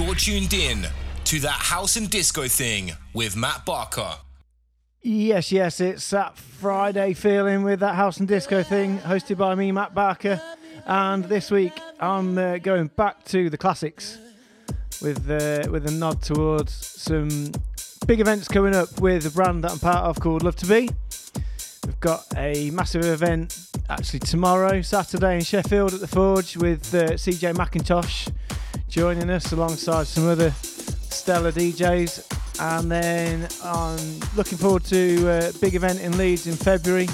You're tuned in to That House and Disco Thing with Matt Barker. Yes, yes, it's that Friday feeling with That House and Disco Thing, hosted by me, Matt Barker. And this week, I'm going back to the classics with a nod towards some big events coming up with a brand that I'm part of called Love To Be. We've got a massive event actually tomorrow, Saturday, in Sheffield at The Forge with CJ McIntosh joining us alongside some other stellar DJs. And then I'm looking forward to a big event in Leeds in February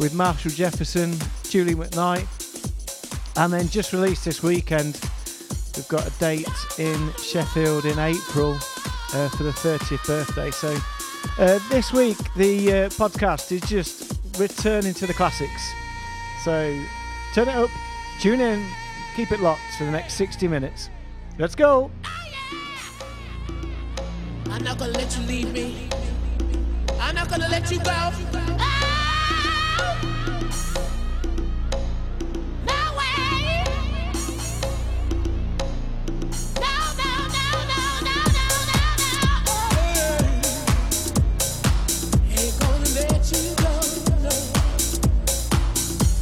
with Marshall Jefferson, Julie McKnight. And then just released this weekend, we've got a date in Sheffield in April for the 30th birthday. So this week, the podcast is just returning to the classics. So turn it up, tune in, keep it locked for the next 60 minutes. Let's go. I'm not gonna let you leave me. I'm not gonna let you go. Oh! No way. No, no, no, no, no, no, no, no. Yeah. Ain't gonna let you go. No.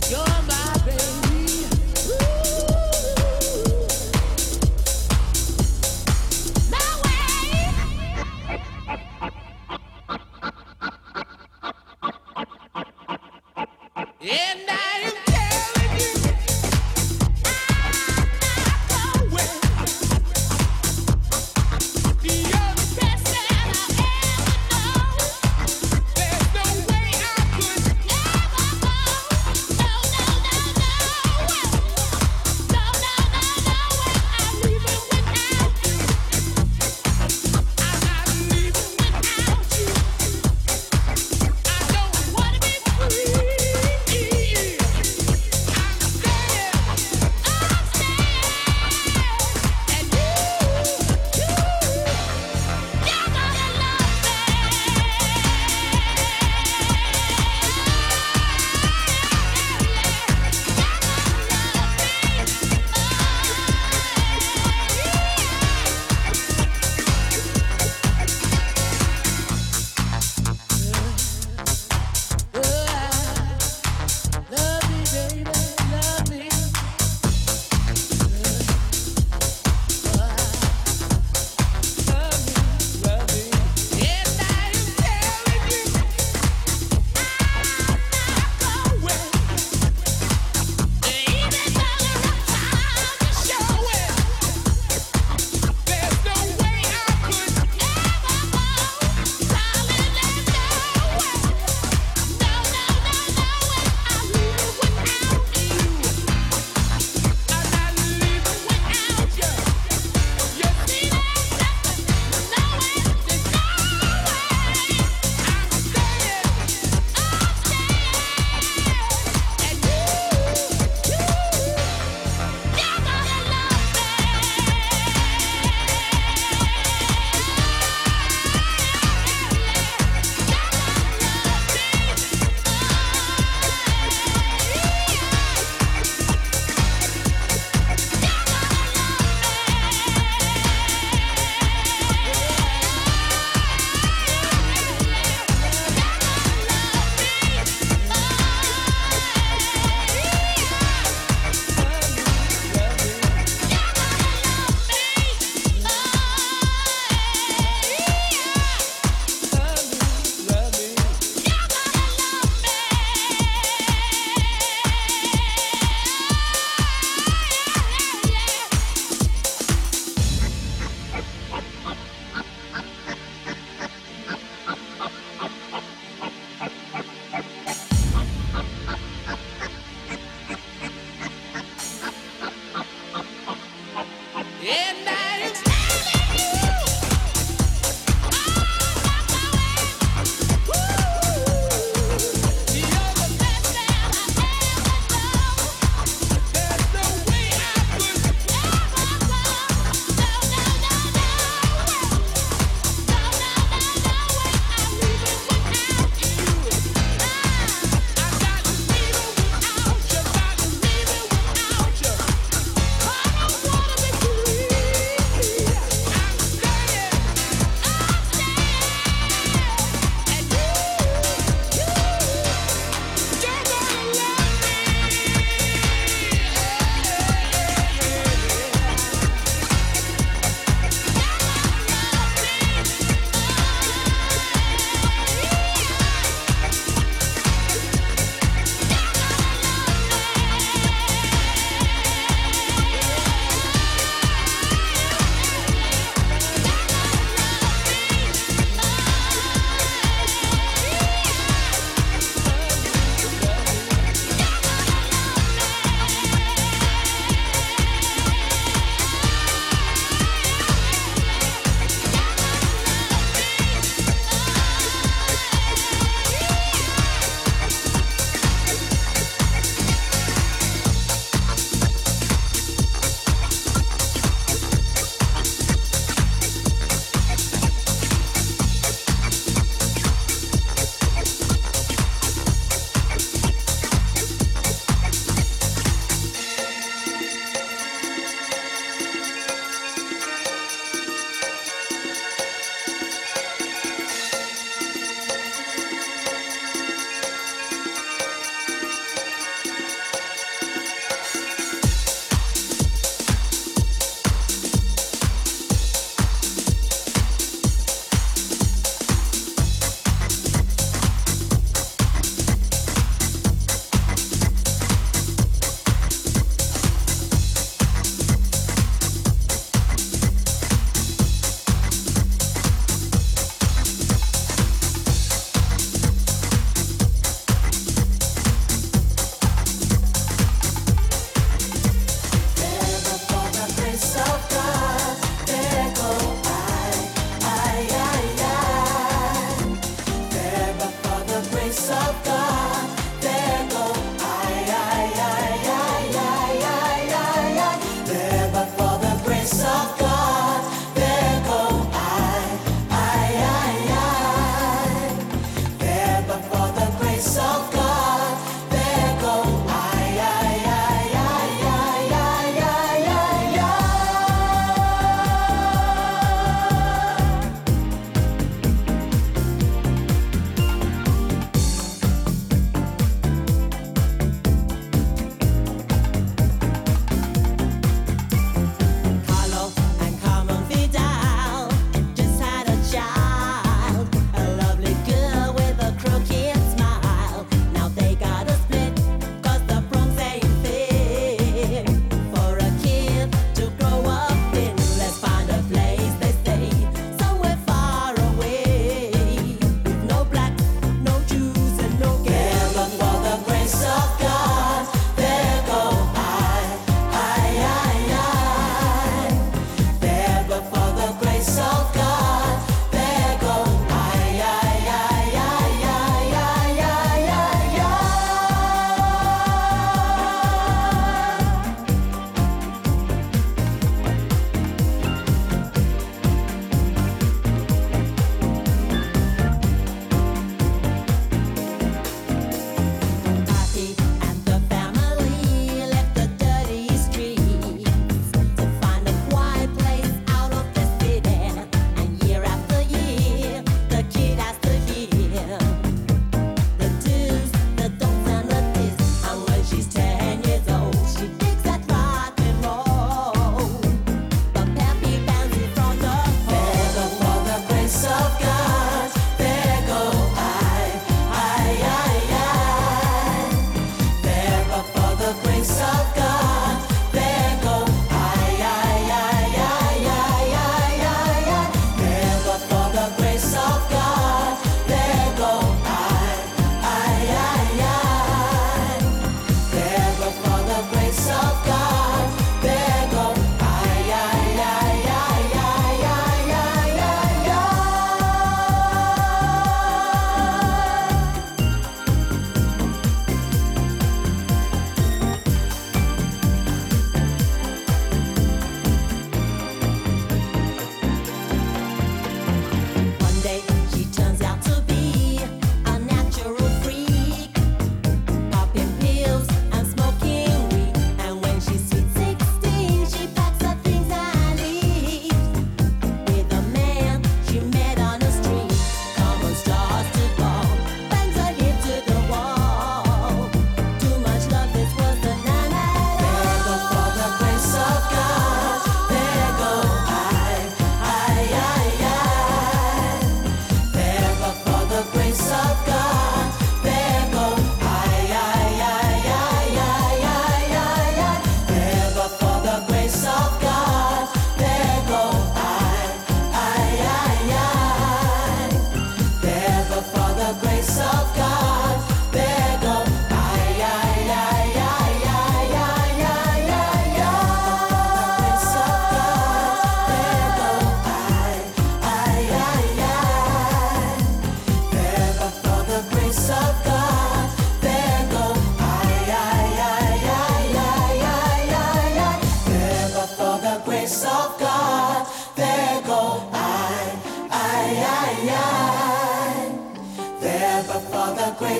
You're my baby.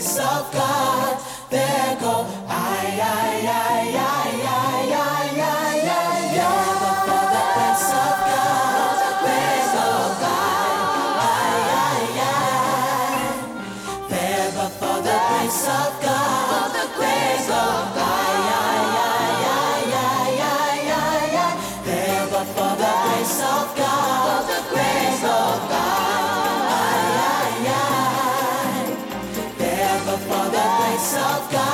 grace of God, there go for the grace of God,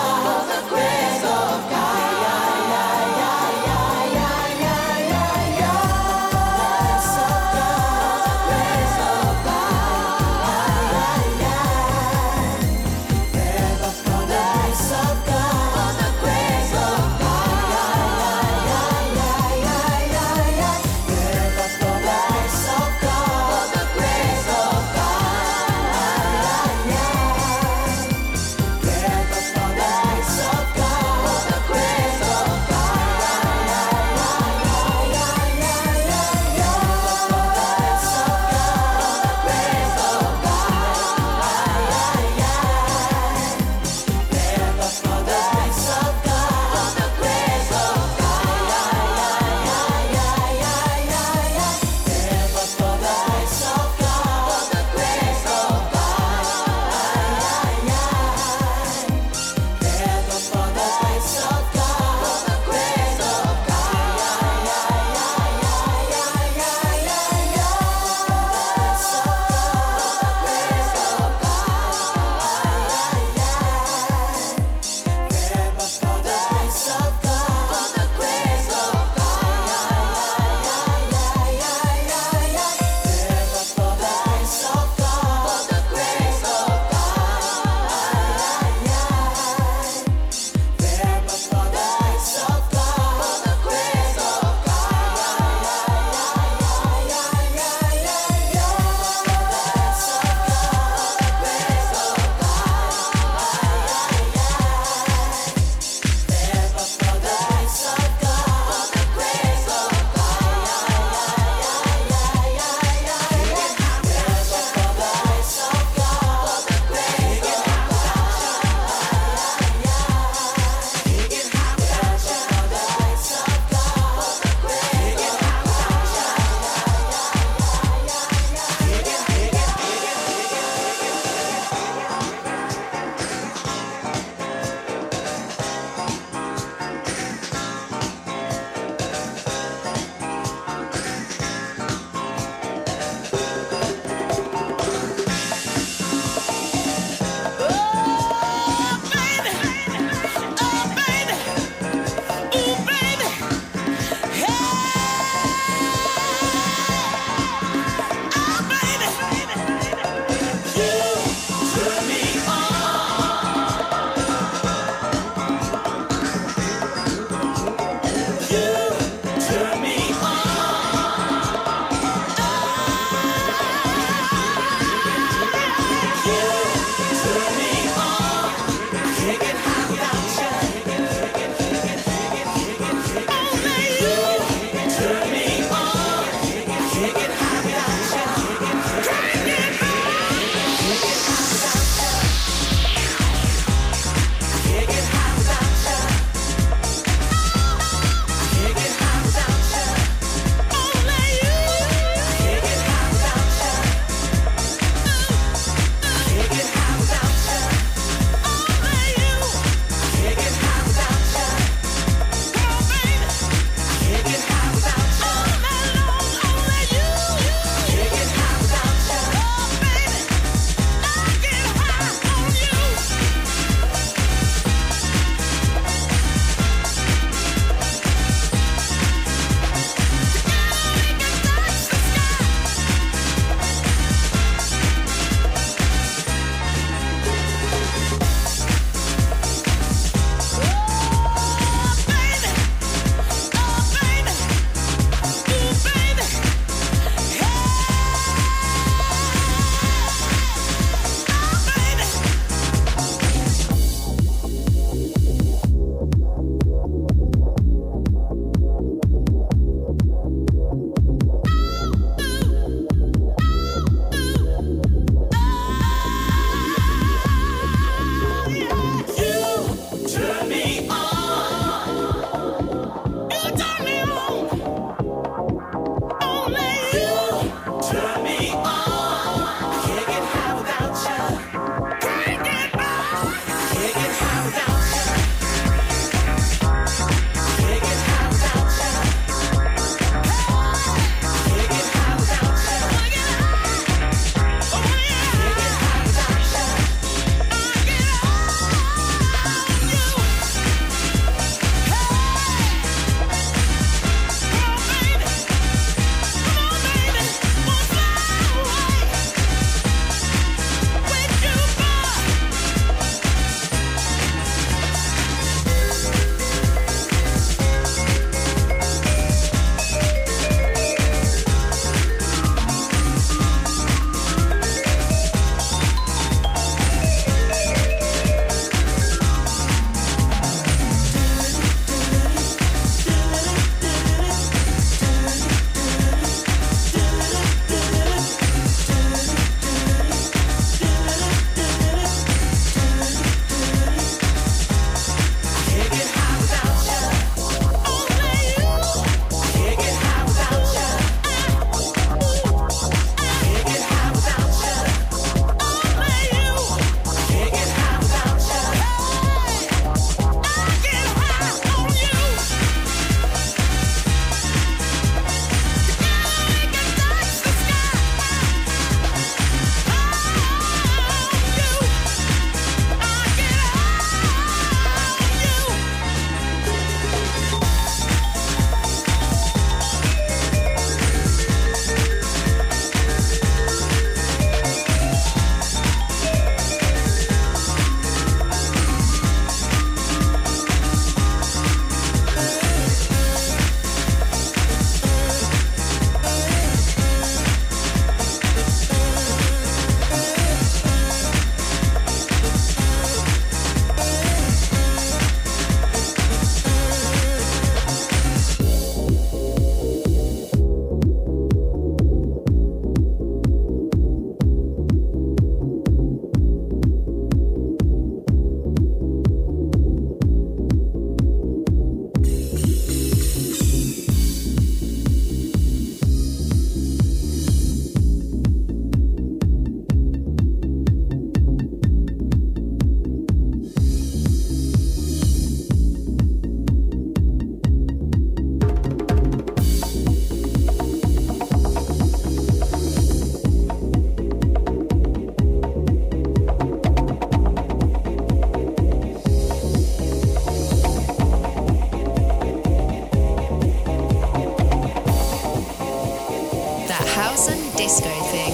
Disco Thing.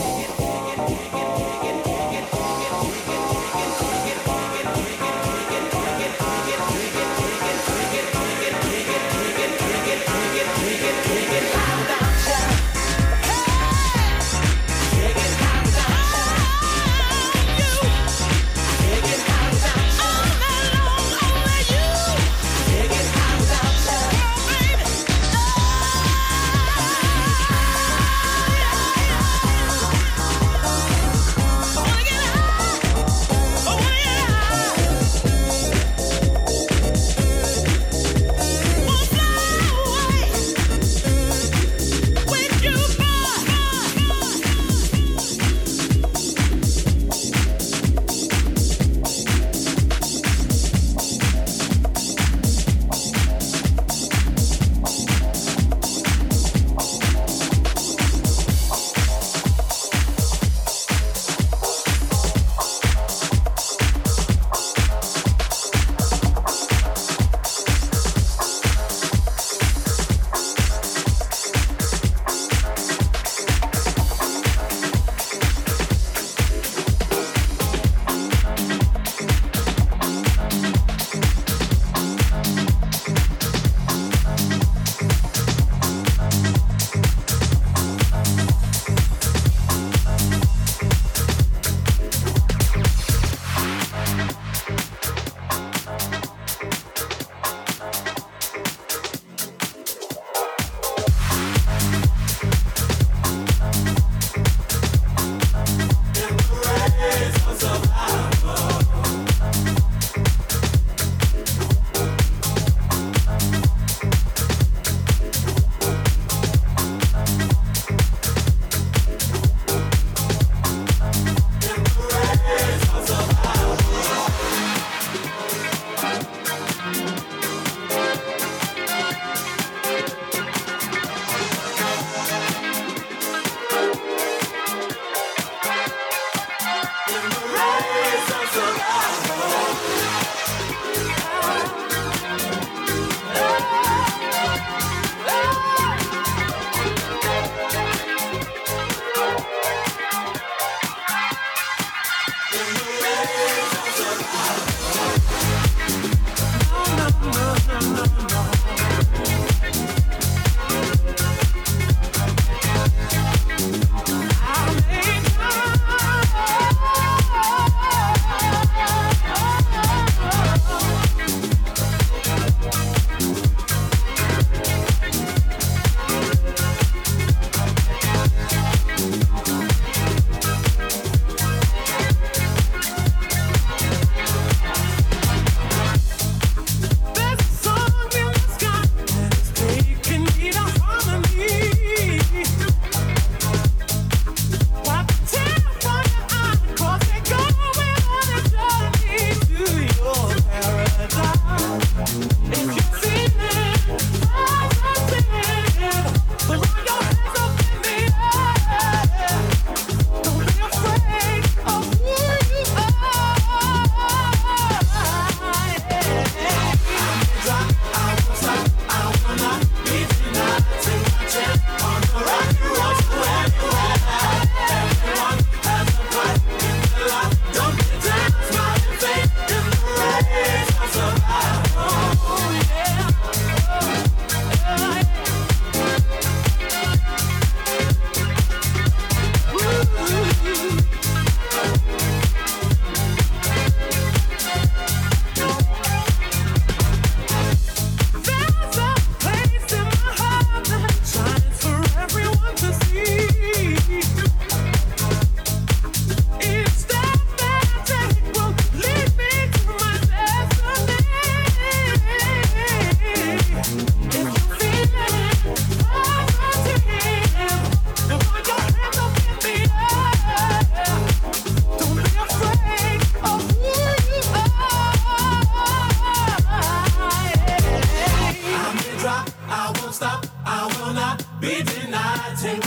I won't stop, I will not be denied. Take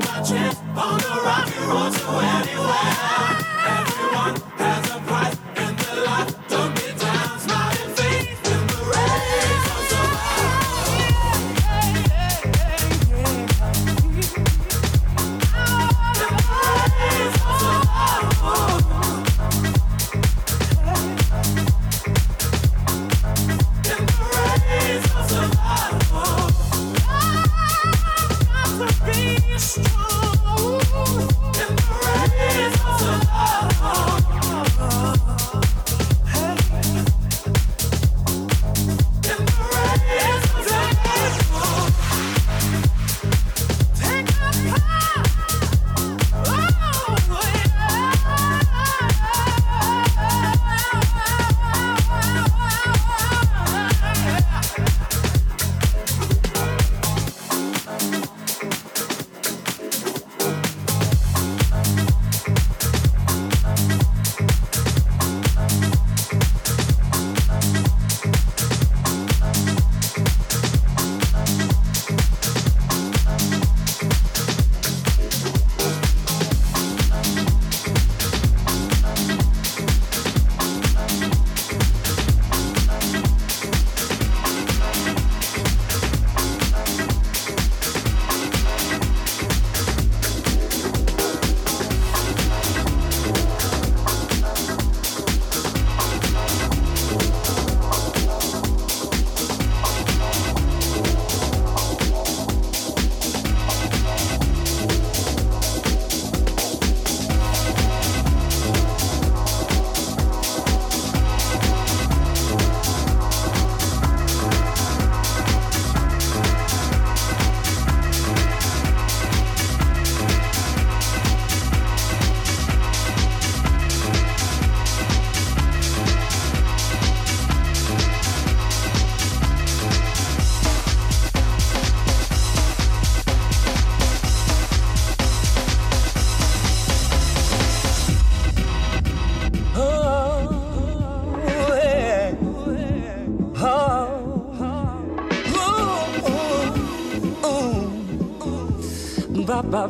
my chance on the right. Bye-bye.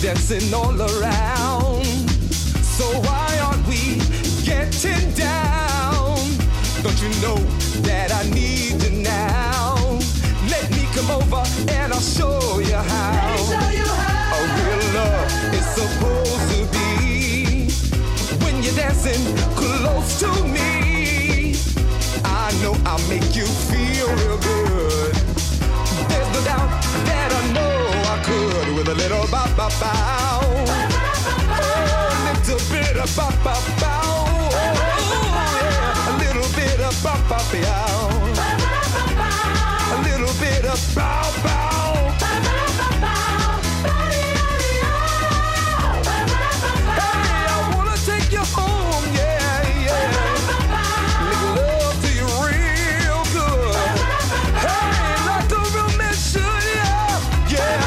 Dancing all around, so why aren't we getting down? Don't you know that I need you now? Let me come over and I'll show you how. Show you how. A real love is supposed to be. When you're dancing close to me, I know I'll make you feel real good. There's no doubt that I know I could with a little bop bop bow. Oh, a little bit of bop bop bow. Oh, yeah. A little bit of bop bop bow. A little bit of bow bow. Hey, I wanna take you home, yeah, yeah. Make love to you real good. Hey, like the real man should, yeah, yeah.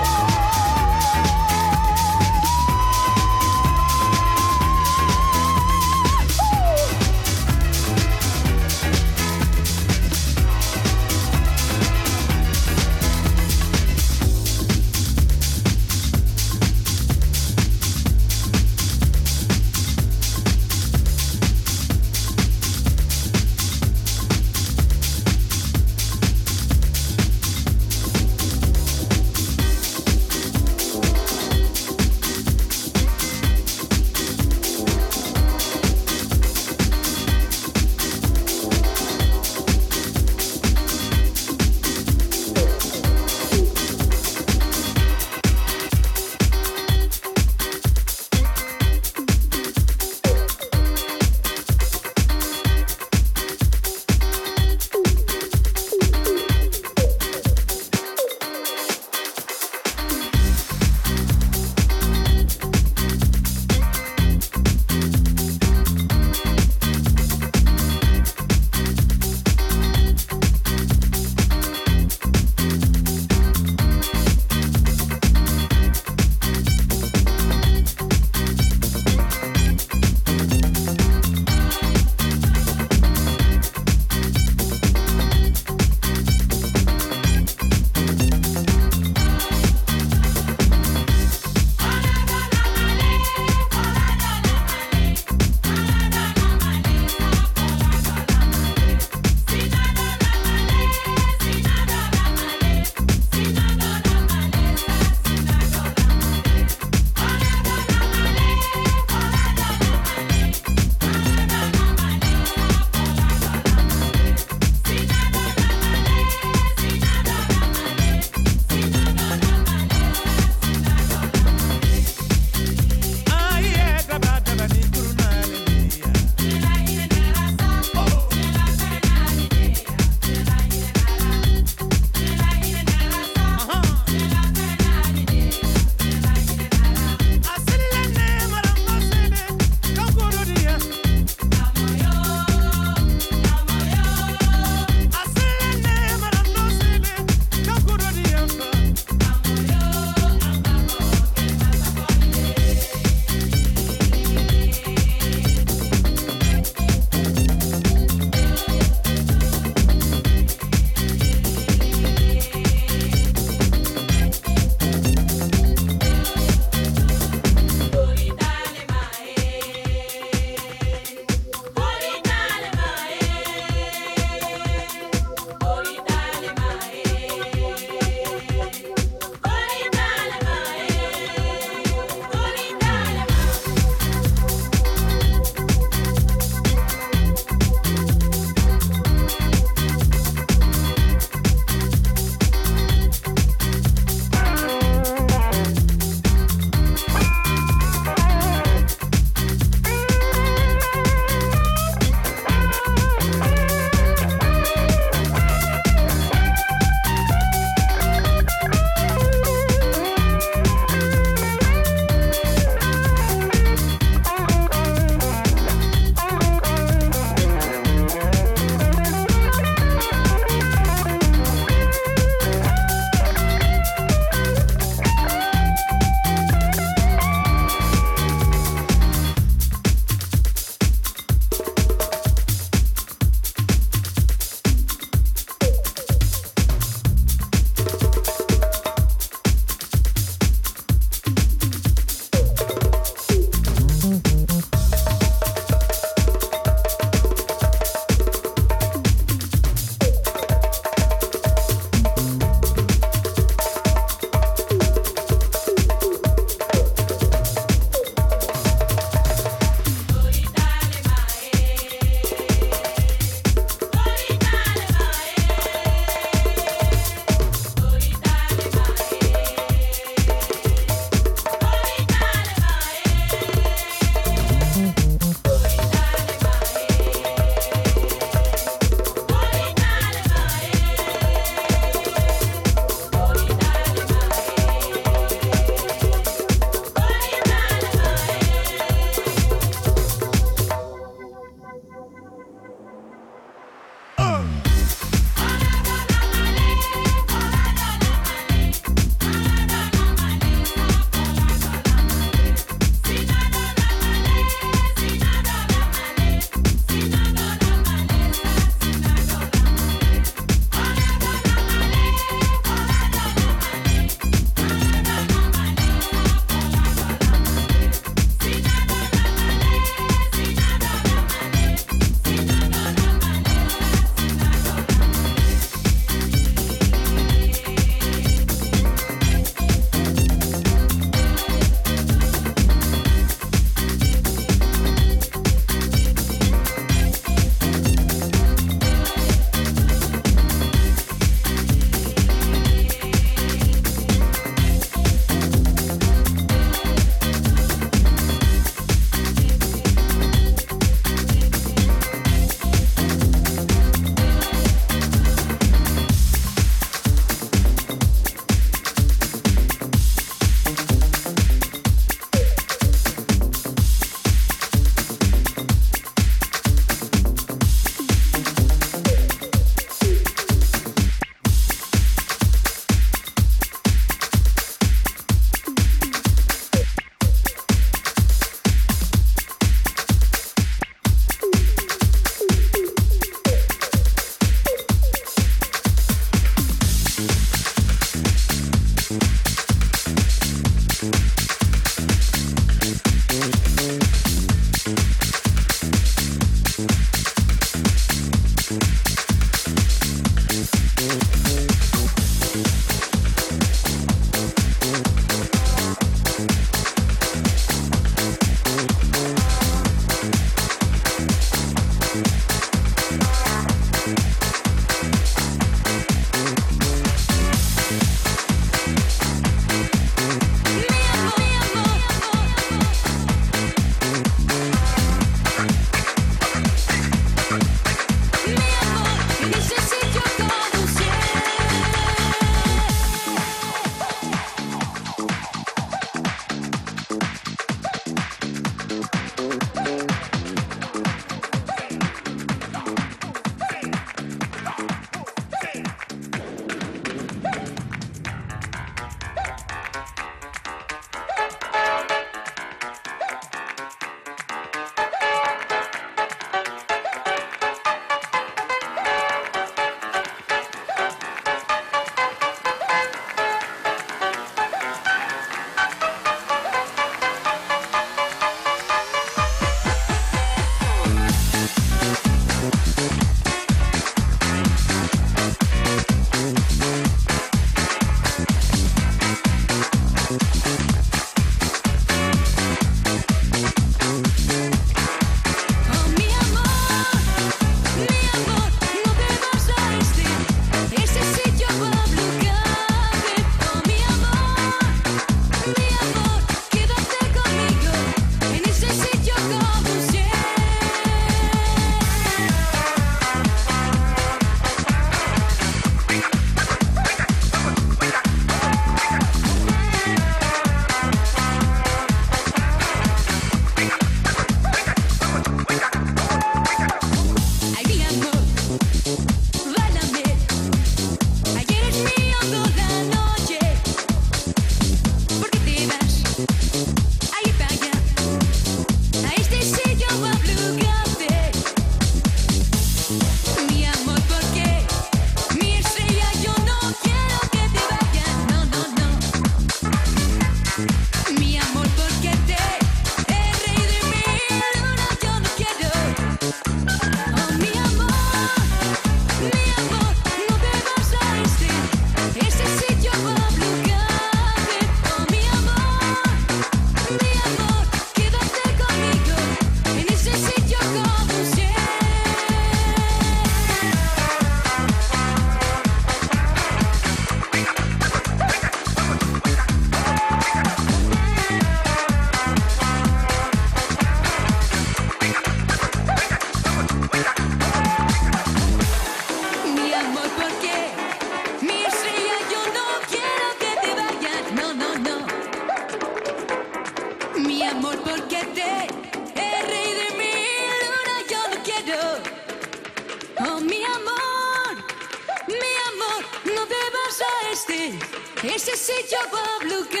existe, ese sitio obligante.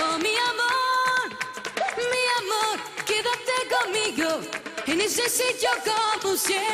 Oh, mi amor, quédate conmigo en ese sitio como siempre.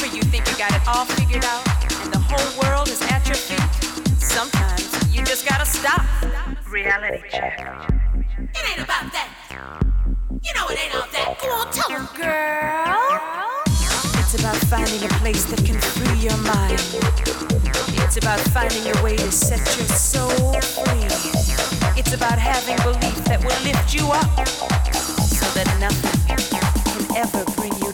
whenever you think you got it all figured out and the whole world is at your feet, sometimes you just gotta stop. Reality check. It ain't about that. You know it ain't all that. Go on, tell them, girl. It's about finding a place that can free your mind. It's about finding a way to set your soul free. It's about having belief that will lift you up so that nothing can ever bring you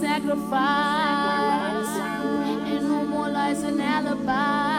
sacrifice, and no more lies and alibis.